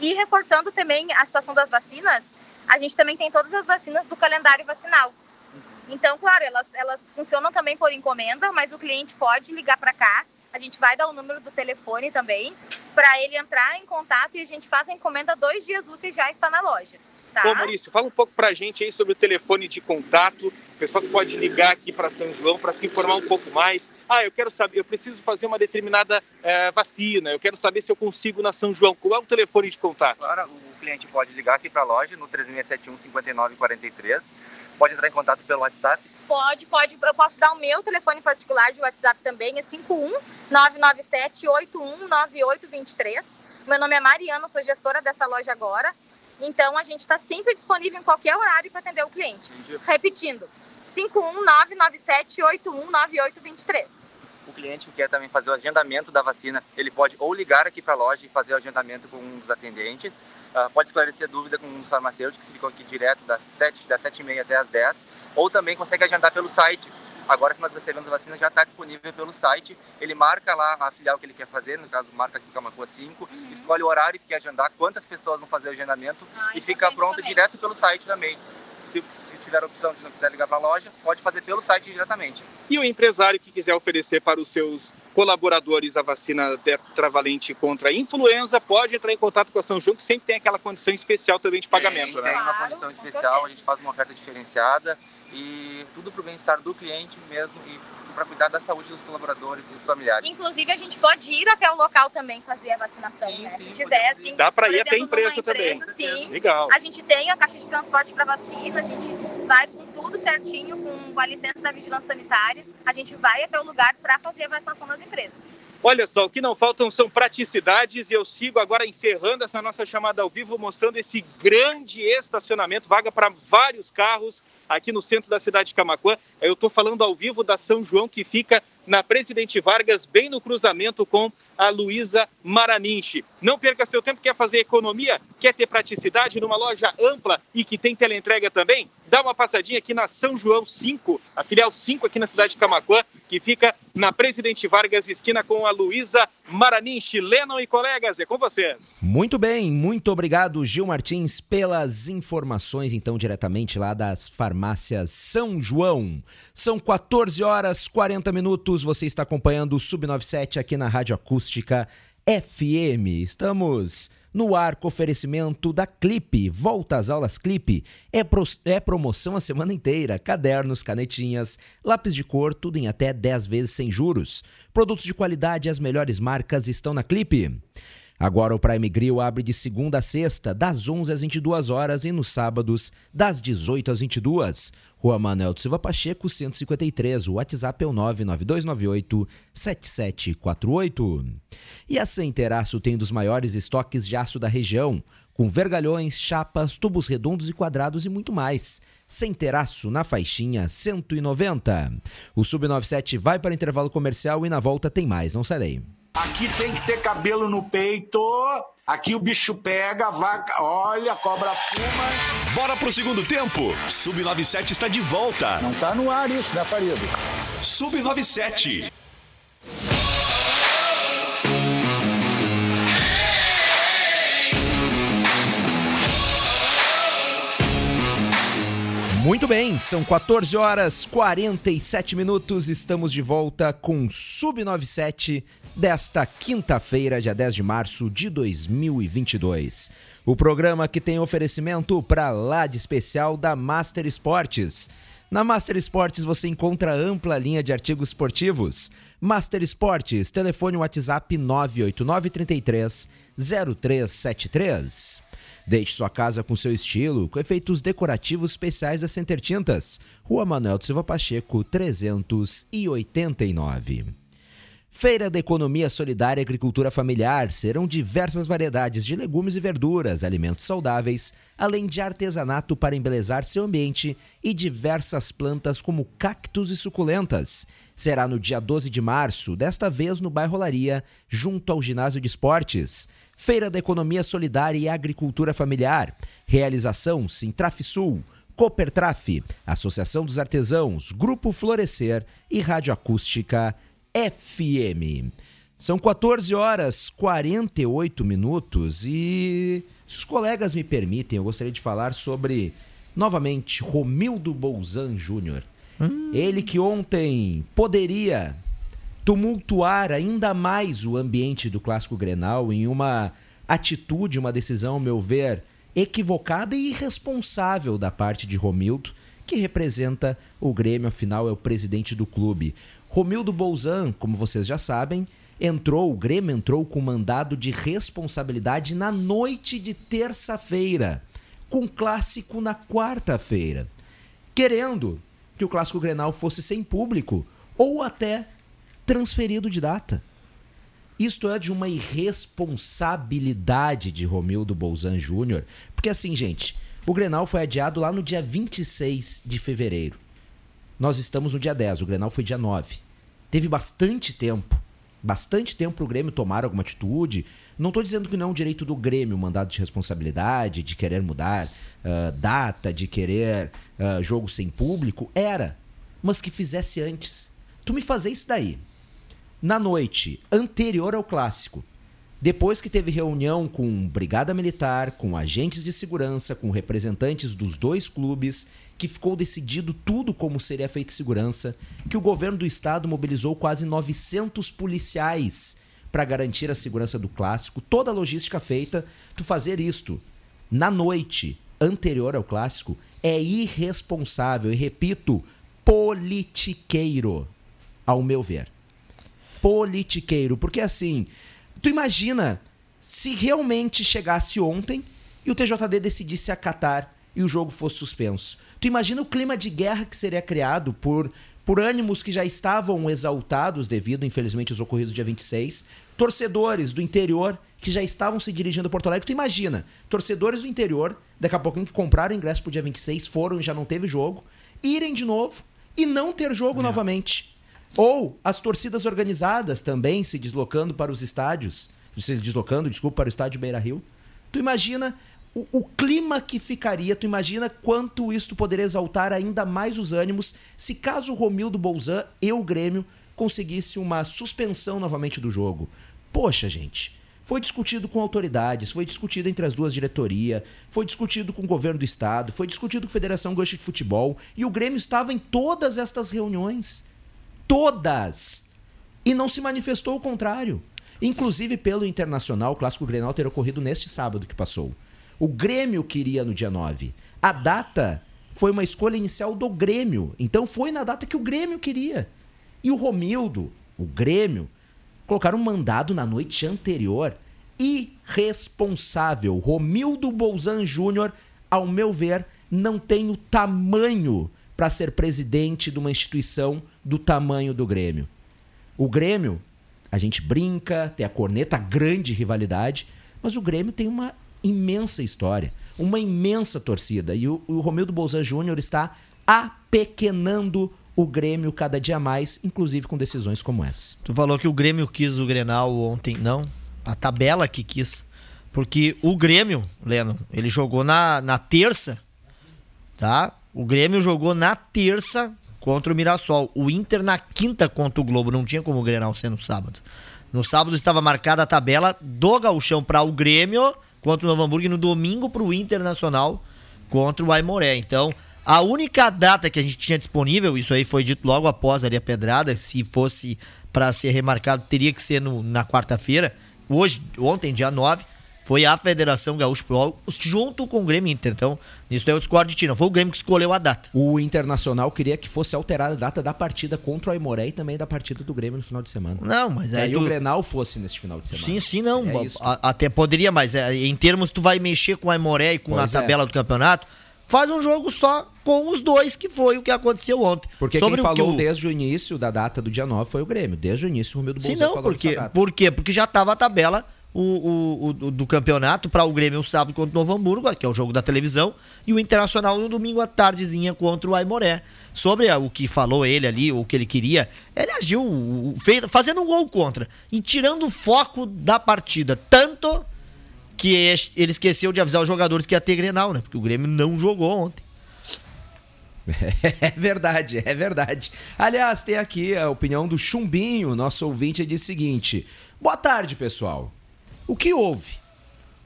E reforçando também a situação das vacinas, a gente também tem todas as vacinas do calendário vacinal. Então, claro, elas funcionam também por encomenda, mas o cliente pode ligar para cá, a gente vai dar o número do telefone também, para ele entrar em contato e a gente faz a encomenda 2 dias úteis já está na loja. Tá. Bom, Maurício, fala um pouco para a gente aí sobre o telefone de contato, o pessoal que pode ligar aqui para São João para se informar um pouco mais. Eu quero saber, eu preciso fazer uma determinada vacina, eu quero saber se eu consigo na São João. Qual é o telefone de contato? Claro, o cliente pode ligar aqui para a loja no 3671-5943, pode entrar em contato pelo WhatsApp. Pode, eu posso dar o meu telefone particular de WhatsApp também, é 51997819823. Meu nome é Mariana, sou gestora dessa loja agora. Então, a gente está sempre disponível em qualquer horário para atender o cliente. Entendi. Repetindo, 51997819823. O cliente que quer também fazer o agendamento da vacina, ele pode ou ligar aqui para a loja e fazer o agendamento com um dos atendentes, pode esclarecer dúvida com um dos farmacêuticos, que ficam aqui direto das 7h30 até as 10h, ou também consegue agendar pelo site. Agora que nós recebemos a vacina, já está disponível pelo site. Ele marca lá a filial que ele quer fazer, no caso, marca aqui Camaquã 5, escolhe o horário que quer agendar, quantas pessoas vão fazer o agendamento e fica pronto também. Direto pelo site também. Se tiver a opção de não quiser ligar para a loja, pode fazer pelo site diretamente. E o empresário que quiser oferecer para os seus colaboradores a vacina tetravalente contra a influenza, pode entrar em contato com a São João, que sempre tem aquela condição especial também de pagamento, né? Tem uma condição especial, a gente faz uma oferta diferenciada. E tudo para o bem-estar do cliente mesmo e para cuidar da saúde dos colaboradores e familiares. Inclusive, a gente pode ir até o local também fazer a vacinação, sim, né? Sim, se tiver, assim, dá para ir até a empresa também. Sim. Legal. A gente tem a caixa de transporte para vacina, a gente vai com tudo certinho, com a licença da vigilância sanitária, a gente vai até o lugar para fazer a vacinação das empresas. Olha só, o que não faltam são praticidades e eu sigo agora encerrando essa nossa chamada ao vivo, mostrando esse grande estacionamento, vaga para vários carros aqui no centro da cidade de Camaquã. Eu estou falando ao vivo da São João, que fica na Presidente Vargas, bem no cruzamento com a Luísa Maraninche. Não perca seu tempo, quer fazer economia, quer ter praticidade numa loja ampla e que tem teleentrega também? Dá uma passadinha aqui na São João 5, a filial 5 aqui na cidade de Camaquã, que fica na Presidente Vargas, esquina com a Luísa Maraninche. Lennon e colegas, é com vocês. Muito bem, muito obrigado, Gil Martins, pelas informações, então, diretamente lá das farmácias São João. São 14h40, você está acompanhando o Sub97 aqui na Rádio Acústica FM. Estamos no ar com oferecimento da Clipe. Volta às aulas Clipe. É promoção a semana inteira. Cadernos, canetinhas, lápis de cor, tudo em até 10 vezes sem juros. Produtos de qualidade e as melhores marcas estão na Clipe. Agora o Prime Grill abre de segunda a sexta, das 11 às 22 horas e nos sábados, das 18 às 22. Rua Manuel de Silva Pacheco, 153. O WhatsApp é o 99298-7748. E a Center Aço tem um dos maiores estoques de aço da região, com vergalhões, chapas, tubos redondos e quadrados e muito mais. Center Aço na faixinha 190. O Sub97 vai para intervalo comercial e na volta tem mais, não sai daí. Aqui tem que ter cabelo no peito, aqui o bicho pega, a vaca, olha, a cobra fuma. Bora pro segundo tempo, Sub97 está de volta. Não tá no ar isso, né, Farido? Sub97. Muito bem, são 14h47, estamos de volta com Sub97 desta quinta-feira, dia 10 de março de 2022. O programa que tem oferecimento para lá de especial da Master Esportes. Na Master Esportes você encontra ampla linha de artigos esportivos. Master Esportes, telefone WhatsApp 98933-0373. Deixe sua casa com seu estilo, com efeitos decorativos especiais da Center Tintas. Rua Manuel de Silva Pacheco, 389. Feira da Economia Solidária e Agricultura Familiar. Serão diversas variedades de legumes e verduras, alimentos saudáveis, além de artesanato para embelezar seu ambiente e diversas plantas como cactos e suculentas. Será no dia 12 de março, desta vez no bairro Olaria, junto ao Ginásio de Esportes. Feira da Economia Solidária e Agricultura Familiar. Realização Sintrafsul, Coopertraf, Associação dos Artesãos, Grupo Florescer e Rádio Acústica FM. São 14h48 e, se os colegas me permitem, eu gostaria de falar sobre, novamente, Romildo Bolzan Jr. Ele que ontem poderia tumultuar ainda mais o ambiente do Clássico Grenal em uma atitude, uma decisão, ao meu ver, equivocada e irresponsável da parte de Romildo, que representa o Grêmio, afinal é o presidente do clube. Romildo Bolzan, como vocês já sabem, o Grêmio entrou com mandado de responsabilidade na noite de terça-feira, com clássico na quarta-feira, querendo que o Clássico Grenal fosse sem público ou até transferido de data. Isto é de uma irresponsabilidade de Romildo Bolzan Jr. Porque assim, gente, o Grenal foi adiado lá no dia 26 de fevereiro. Nós estamos no dia 10, o Grenal foi dia 9. Teve bastante tempo para o Grêmio tomar alguma atitude. Não estou dizendo que não é um direito do Grêmio, mandado de responsabilidade, de querer mudar data, de querer jogo sem público. Era, mas que fizesse antes. Tu me fazer isso daí, na noite anterior ao clássico, depois que teve reunião com brigada militar, com agentes de segurança, com representantes dos dois clubes, que ficou decidido tudo como seria feito segurança, que o governo do estado mobilizou quase 900 policiais para garantir a segurança do clássico, toda a logística feita, tu fazer isto na noite anterior ao clássico é irresponsável e, repito, politiqueiro. Ao meu ver, politiqueiro, porque assim, tu imagina se realmente chegasse ontem e o TJD decidisse acatar e o jogo fosse suspenso. Tu imagina o clima de guerra que seria criado por ânimos que já estavam exaltados devido, infelizmente, aos ocorridos do dia 26, torcedores do interior que já estavam se dirigindo a Porto Alegre. Tu imagina, torcedores do interior, daqui a pouquinho que compraram o ingresso pro dia 26, foram e já não teve jogo, irem de novo e não ter jogo novamente. Ou as torcidas organizadas também se deslocando para os estádios, se deslocando, desculpa, para o estádio Beira-Rio. Tu imagina o clima que ficaria, tu imagina quanto isso poderia exaltar ainda mais os ânimos se caso o Romildo Bolzan e o Grêmio conseguisse uma suspensão novamente do jogo. Poxa, gente, foi discutido com autoridades, foi discutido entre as duas diretorias, foi discutido com o governo do estado, foi discutido com a Federação Gaúcha de Futebol, e o Grêmio estava em todas estas reuniões, todas, e não se manifestou o contrário. Inclusive pelo Internacional, o clássico Grenal ter ocorrido neste sábado que passou. O Grêmio queria no dia 9. A data foi uma escolha inicial do Grêmio, então foi na data que o Grêmio queria. E o Romildo, o Grêmio, colocaram um mandado na noite anterior. Irresponsável. Romildo Bolzan Jr, ao meu ver, não tem o tamanho para ser presidente de uma instituição do tamanho do Grêmio. O Grêmio, a gente brinca, tem a corneta, a grande rivalidade, mas o Grêmio tem uma imensa história, uma imensa torcida. E o Romildo Bolzan Jr está apequenando o Grêmio cada dia mais, inclusive com decisões como essa. Tu falou que o Grêmio quis o Grenal ontem, não? A tabela que quis. Porque o Grêmio, Lennon, ele jogou na terça, tá? O Grêmio jogou na terça contra o Mirassol. O Inter na quinta contra o Globo. Não tinha como o Grenal ser no sábado. No sábado estava marcada a tabela do Gauchão para o Grêmio contra o Novo Hamburgo e no domingo para o Internacional contra o Aimoré. Então, a única data que a gente tinha disponível, isso aí foi dito logo após ali a pedrada, se fosse para ser remarcado, teria que ser na quarta-feira, ontem, dia 9, foi a Federação Gaúcha de Futebol junto com o Grêmio Inter. Então, nisso eu discordo de ti, não foi o Grêmio que escolheu a data. O Internacional queria que fosse alterada a data da partida contra o Aimoré e também da partida do Grêmio no final de semana. Não, mas aí o Grenal fosse neste final de semana. Sim, sim, não. É isso, até poderia, mas em termos tu vai mexer com o Aimoré e com a tabela do campeonato, faz um jogo só com os dois, que foi o que aconteceu ontem. Porque sobre quem falou desde o início da data do dia 9 foi o Grêmio. Desde o início o Romildo Bolzan falou dessa data. Por quê? Porque já estava a tabela do campeonato para o Grêmio o sábado contra o Novo Hamburgo, que é o jogo da televisão, e o Internacional no domingo à tardezinha contra o Aimoré. Sobre o que falou ele ali, o que ele queria, ele agiu fazendo um gol contra e tirando o foco da partida. Tanto que ele esqueceu de avisar os jogadores que ia ter Grenal, né? Porque o Grêmio não jogou ontem. É verdade, é verdade. Aliás, tem aqui a opinião do Chumbinho, nosso ouvinte, diz o seguinte: boa tarde, pessoal. O que houve?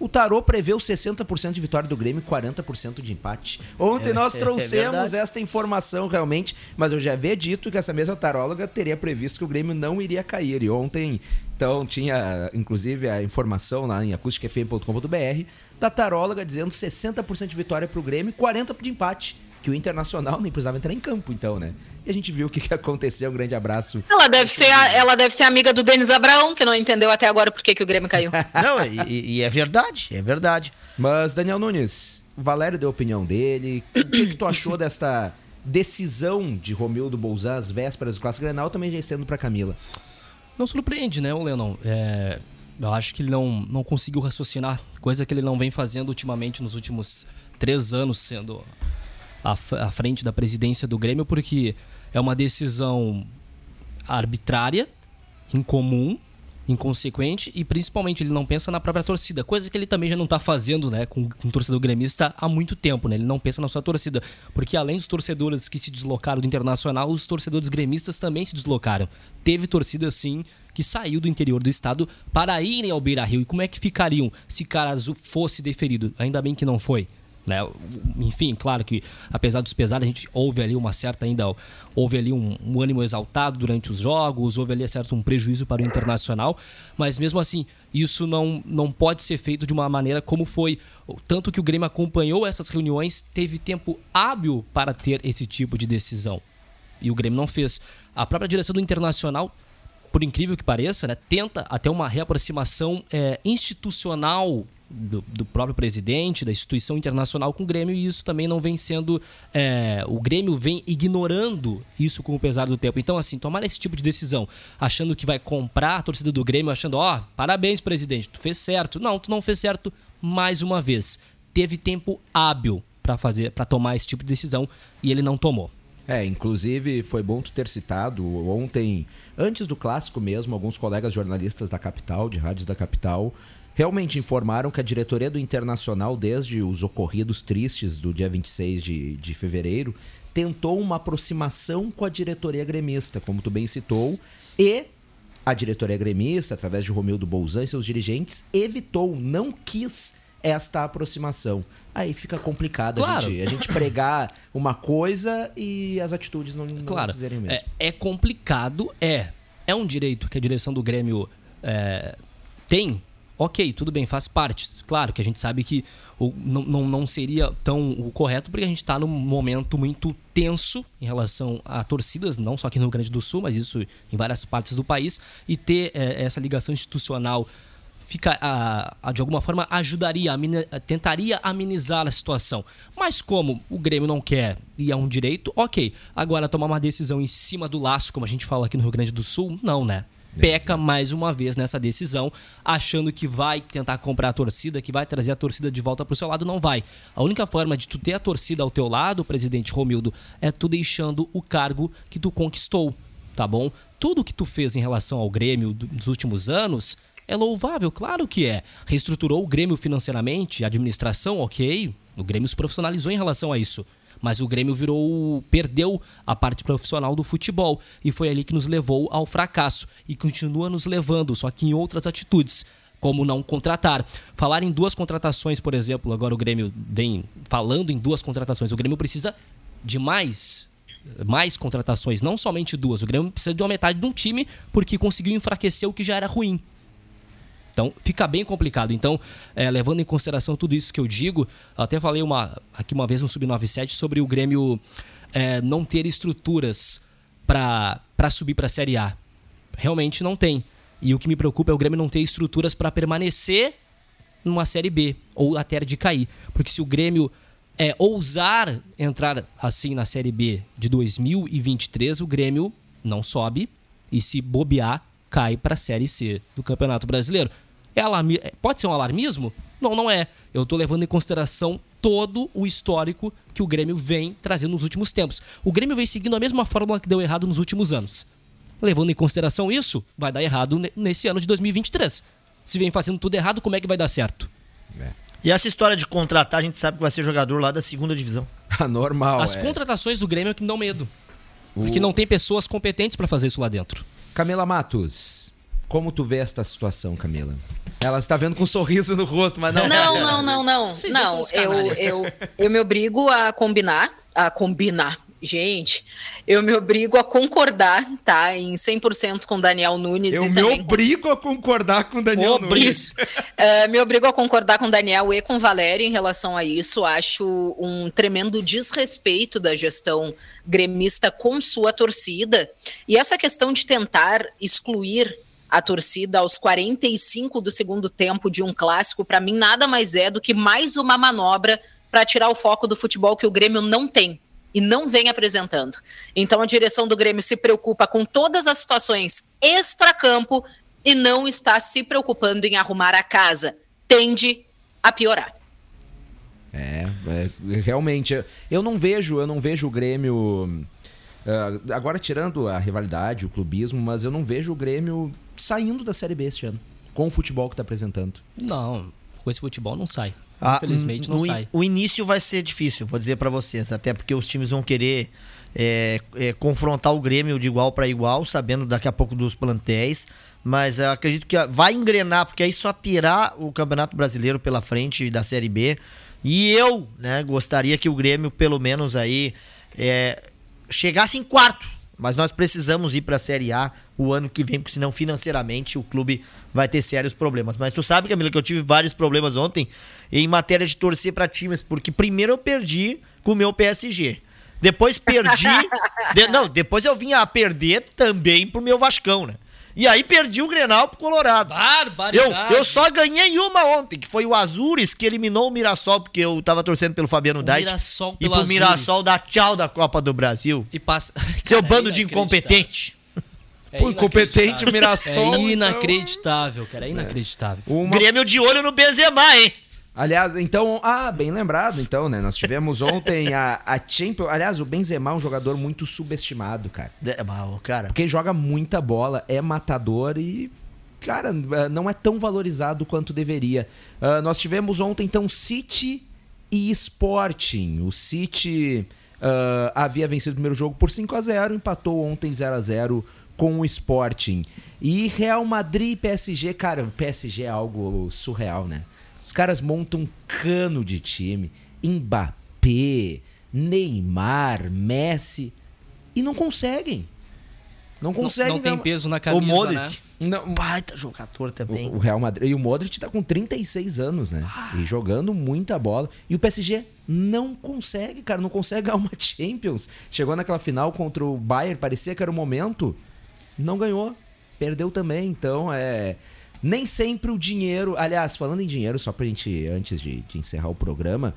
O Tarô preveu 60% de vitória do Grêmio e 40% de empate. Ontem nós trouxemos esta informação realmente, mas eu já havia dito que essa mesma taróloga teria previsto que o Grêmio não iria cair. E ontem, então, tinha inclusive a informação lá em acusticafm.com.br da taróloga dizendo 60% de vitória para o Grêmio e 40% de empate. Que o Internacional nem precisava entrar em campo, então, né? E a gente viu o que aconteceu. Um grande abraço. Ela deve ser amiga do Denis Abraão, que não entendeu até agora por que o Grêmio caiu. Não, e é verdade, é verdade. Mas, Daniel Nunes, o Valério deu a opinião dele. O que tu achou desta decisão de Romildo Bolzan às vésperas do Clássico Grenal, também já estendo para Camila? Não surpreende, né, o Lennon? Eu acho que ele não conseguiu raciocinar, coisa que ele não vem fazendo ultimamente nos últimos 3 anos, sendo à frente da presidência do Grêmio, porque é uma decisão arbitrária, incomum, inconsequente, e principalmente ele não pensa na própria torcida, coisa que ele também já não está fazendo, né, com o torcedor gremista há muito tempo, né? Ele não pensa na sua torcida, porque além dos torcedores que se deslocaram do Internacional, os torcedores gremistas também se deslocaram. Teve torcida, sim, que saiu do interior do estado para irem ao Beira-Rio. E como é que ficariam se caso fosse deferido? Ainda bem que não foi, né? Enfim, claro que apesar dos pesares, a gente houve ali uma certa um ânimo exaltado durante os jogos, houve ali certo um prejuízo para o Internacional, mas mesmo assim, isso não pode ser feito de uma maneira como foi. Tanto que o Grêmio acompanhou essas reuniões, teve tempo hábil para ter esse tipo de decisão, e o Grêmio não fez. A própria direção do Internacional, por incrível que pareça, né, tenta até uma reaproximação institucional do próprio presidente, da instituição internacional com o Grêmio, e isso também não vem sendo... o Grêmio vem ignorando isso com o pesar do tempo. Então, assim, tomar esse tipo de decisão, achando que vai comprar a torcida do Grêmio, achando, parabéns, presidente, tu fez certo. Não, tu não fez certo mais uma vez. Teve tempo hábil para tomar esse tipo de decisão e ele não tomou. É, inclusive foi bom tu ter citado ontem, antes do clássico mesmo, alguns colegas jornalistas da capital, de rádios da capital, realmente informaram que a diretoria do Internacional, desde os ocorridos tristes do dia 26 de fevereiro, tentou uma aproximação com a diretoria gremista, como tu bem citou, e a diretoria gremista, através de Romildo Bolzan e seus dirigentes, evitou, não quis esta aproximação. Aí fica complicado, claro, a gente pregar uma coisa e as atitudes não claro, dizerem mesmo. É complicado, é um direito que a direção do Grêmio tem. Ok, tudo bem, faz parte. Claro que a gente sabe que não seria tão o correto, porque a gente está num momento muito tenso em relação a torcidas, não só aqui no Rio Grande do Sul, mas isso em várias partes do país. E ter essa ligação institucional de alguma forma ajudaria, tentaria amenizar a situação. Mas como o Grêmio não quer e é um direito, ok. Agora tomar uma decisão em cima do laço, como a gente fala aqui no Rio Grande do Sul, não, né? Peca mais uma vez nessa decisão, achando que vai tentar comprar a torcida, que vai trazer a torcida de volta pro seu lado, não vai. A única forma de tu ter a torcida ao teu lado, presidente Romildo, é tu deixando o cargo que tu conquistou, tá bom? Tudo que tu fez em relação ao Grêmio nos últimos anos é louvável, claro que é. Reestruturou o Grêmio financeiramente, a administração, ok, o Grêmio se profissionalizou em relação a isso. Mas o Grêmio perdeu a parte profissional do futebol e foi ali que nos levou ao fracasso e continua nos levando, só que em outras atitudes, como não contratar. Falar em duas contratações, por exemplo, agora o Grêmio vem falando em duas contratações, o Grêmio precisa de mais contratações, não somente duas, o Grêmio precisa de uma metade de um time porque conseguiu enfraquecer o que já era ruim. Então, fica bem complicado. Então, levando em consideração tudo isso que eu digo, até falei uma vez no Sub-97 sobre o Grêmio não ter estruturas para subir para a Série A. Realmente não tem. E o que me preocupa é o Grêmio não ter estruturas para permanecer numa Série B ou até de cair. Porque se o Grêmio ousar entrar assim na Série B de 2023, o Grêmio não sobe e se bobear, cai para a Série C do Campeonato Brasileiro. Pode ser um alarmismo? Não, não é. Eu estou levando em consideração todo o histórico que o Grêmio vem trazendo nos últimos tempos. O Grêmio vem seguindo a mesma fórmula que deu errado nos últimos anos. Levando em consideração isso, vai dar errado nesse ano de 2023. Se vem fazendo tudo errado, como é que vai dar certo? E essa história de contratar, a gente sabe que vai ser jogador lá da segunda divisão. Normal. As contratações do Grêmio é que me dão medo. Porque não tem pessoas competentes para fazer isso lá dentro. Camila Matos, como tu vê esta situação, Camila? Ela está vendo com um sorriso no rosto, mas não... Não. Não, eu me obrigo a combinar. Gente, eu me obrigo a concordar, tá? Em 100% com o Daniel Nunes. Eu me obrigo a concordar com o Daniel Nunes. Isso. Me obrigo a concordar com o Daniel e com o Valério em relação a isso. Acho um tremendo desrespeito da gestão gremista com sua torcida. E essa questão de tentar excluir a torcida aos 45 do segundo tempo de um clássico, para mim, nada mais é do que mais uma manobra para tirar o foco do futebol que o Grêmio não tem. E não vem apresentando. Então a direção do Grêmio se preocupa com todas as situações extracampo e não está se preocupando em arrumar a casa. Tende a piorar. Realmente. Eu não vejo o Grêmio... agora tirando a rivalidade, o clubismo, mas eu não vejo o Grêmio saindo da Série B este ano. Com o futebol que está apresentando. Não, com esse futebol não sai. Infelizmente não sai. O início vai ser difícil, vou dizer pra vocês, até porque os times vão querer confrontar o Grêmio de igual pra igual, sabendo daqui a pouco dos plantéis, mas eu acredito que vai engrenar, porque aí só terá o Campeonato Brasileiro pela frente da Série B, e eu gostaria que o Grêmio pelo menos aí chegasse em quarto. Mas nós precisamos ir para a Série A o ano que vem, porque senão financeiramente o clube vai ter sérios problemas. Mas tu sabe, Camila, que eu tive vários problemas ontem em matéria de torcer para times, porque primeiro eu perdi com o meu PSG. Depois perdi... depois eu vim a perder também pro meu Vascão, né? E aí perdi o Grenal pro Colorado. Barbaridade! Eu só ganhei uma ontem, que foi o Azures, que eliminou o Mirassol, porque eu tava torcendo pelo Fabiano Dait. E pro Mirassol dar tchau da Copa do Brasil. E passa... Seu bando de incompetente. Pô, incompetente o Mirassol. É inacreditável, cara. É inacreditável. Grêmio de olho no Benzema, hein? Aliás, então... Ah, bem lembrado, então, né? Nós tivemos ontem a Champions... Aliás, o Benzema é um jogador muito subestimado, cara. É mal, cara. Porque joga muita bola, é matador e... Cara, não é tão valorizado quanto deveria. Nós tivemos ontem, então, City e Sporting. O City havia vencido o primeiro jogo por 5-0, empatou ontem 0-0 com o Sporting. E Real Madrid e PSG, cara, o PSG é algo surreal, né? Os caras montam um cano de time, Mbappé, Neymar, Messi, e não conseguem. Não conseguem. Não tem peso na camisa, o Modric, né? Não, baita jogador também. O Real Madrid. E o Modric tá com 36 anos, né? E jogando muita bola. E o PSG não consegue, cara. Não consegue ganhar uma Champions. Chegou naquela final contra o Bayern. Parecia que era o momento. Não ganhou. Perdeu também. Então, é... Nem sempre o dinheiro... Aliás, falando em dinheiro, só pra gente... Antes de encerrar o programa...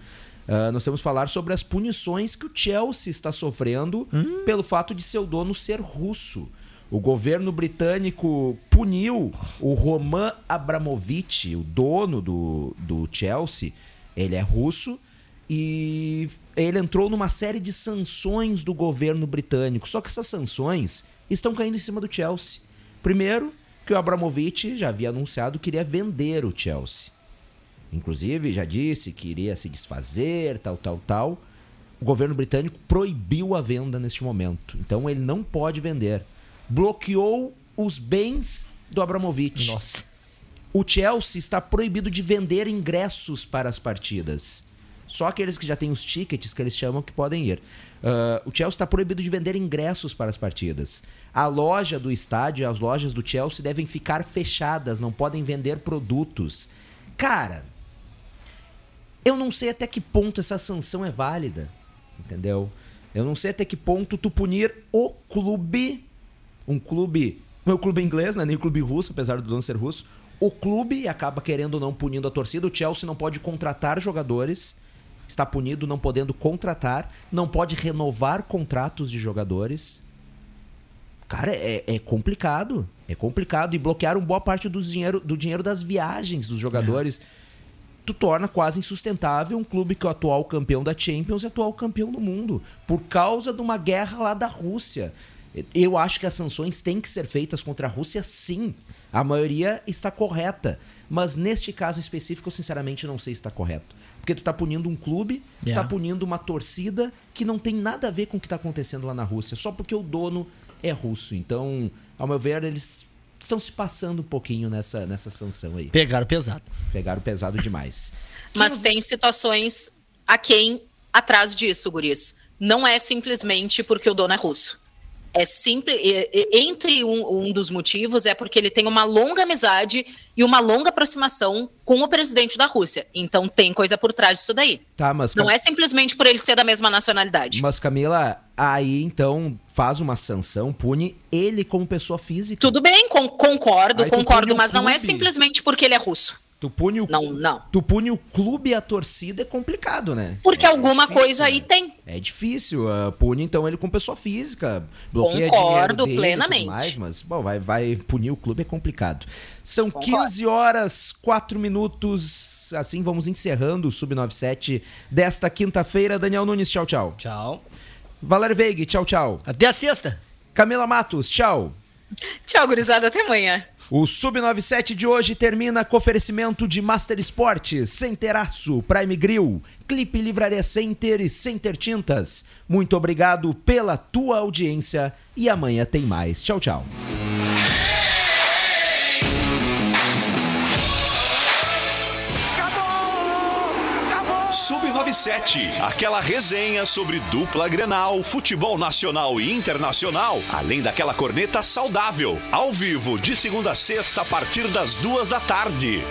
nós temos que falar sobre as punições que o Chelsea está sofrendo pelo fato de seu dono ser russo. O governo britânico puniu o Roman Abramovich, o dono do Chelsea. Ele é russo e ele entrou numa série de sanções do governo britânico. Só que essas sanções estão caindo em cima do Chelsea. Primeiro, que o Abramovich já havia anunciado que iria vender o Chelsea. Inclusive, já disse que iria se desfazer, tal. O governo britânico proibiu a venda neste momento. Então, ele não pode vender. Bloqueou os bens do Abramovich. Nossa. O Chelsea está proibido de vender ingressos para as partidas. Só aqueles que já têm os tickets, que eles chamam, que podem ir. O Chelsea está proibido de vender ingressos para as partidas. A loja do estádio, as lojas do Chelsea devem ficar fechadas, não podem vender produtos. Cara, eu não sei até que ponto essa sanção é válida, entendeu? Eu não sei até que ponto tu punir o clube... Um clube, não é o clube inglês, né? Nem o clube russo, apesar do dono ser russo. O clube acaba querendo ou não punindo a torcida. O Chelsea não pode contratar jogadores, está punido não podendo contratar, não pode renovar contratos de jogadores. Cara, é complicado, é complicado. E bloquearam boa parte do dinheiro das viagens dos jogadores. Tu torna quase insustentável um clube que é o atual campeão da Champions e atual campeão do mundo, por causa de uma guerra lá da Rússia. Eu acho que as sanções têm que ser feitas contra a Rússia, sim. A maioria está correta. Mas neste caso específico, eu sinceramente não sei se está correto. Porque tu tá punindo um clube, tu tá punindo uma torcida que não tem nada a ver com o que tá acontecendo lá na Rússia. Só porque o dono é russo. Então, ao meu ver, eles estão se passando um pouquinho nessa sanção aí. Pegaram pesado demais. Mas tem situações aquém atrás disso, guris. Não é simplesmente porque o dono é russo. É simples, entre um dos motivos é porque ele tem uma longa amizade e uma longa aproximação com o presidente da Rússia. Então tem coisa por trás disso daí. Tá, mas não é simplesmente por ele ser da mesma nacionalidade. Mas, Camila, aí então faz uma sanção, pune ele como pessoa física. Tudo bem, concordo, mas não é simplesmente porque ele é russo. Tu pune o clube e a torcida é complicado, né? Porque alguma difícil, coisa aí tem. É difícil. Pune, então, ele com pessoa física. Bloqueia concordo dele, plenamente. Mais, mas, bom, vai punir o clube é complicado. São concordo. 15 horas, 4 minutos. Assim, vamos encerrando o Sub-97 desta quinta-feira. Daniel Nunes, tchau, tchau. Tchau. Valério Veig, tchau, tchau. Até a sexta. Camila Matos, tchau. Tchau, gurizada. Até amanhã. O Sub-97 de hoje termina com oferecimento de Master Esportes, Center Aço, Prime Grill, Clipe Livraria Center e Center Tintas. Muito obrigado pela tua audiência e amanhã tem mais. Tchau, tchau. Sub-97, aquela resenha sobre dupla Grenal, futebol nacional e internacional, além daquela corneta saudável, ao vivo de segunda a sexta a partir das 2 da tarde.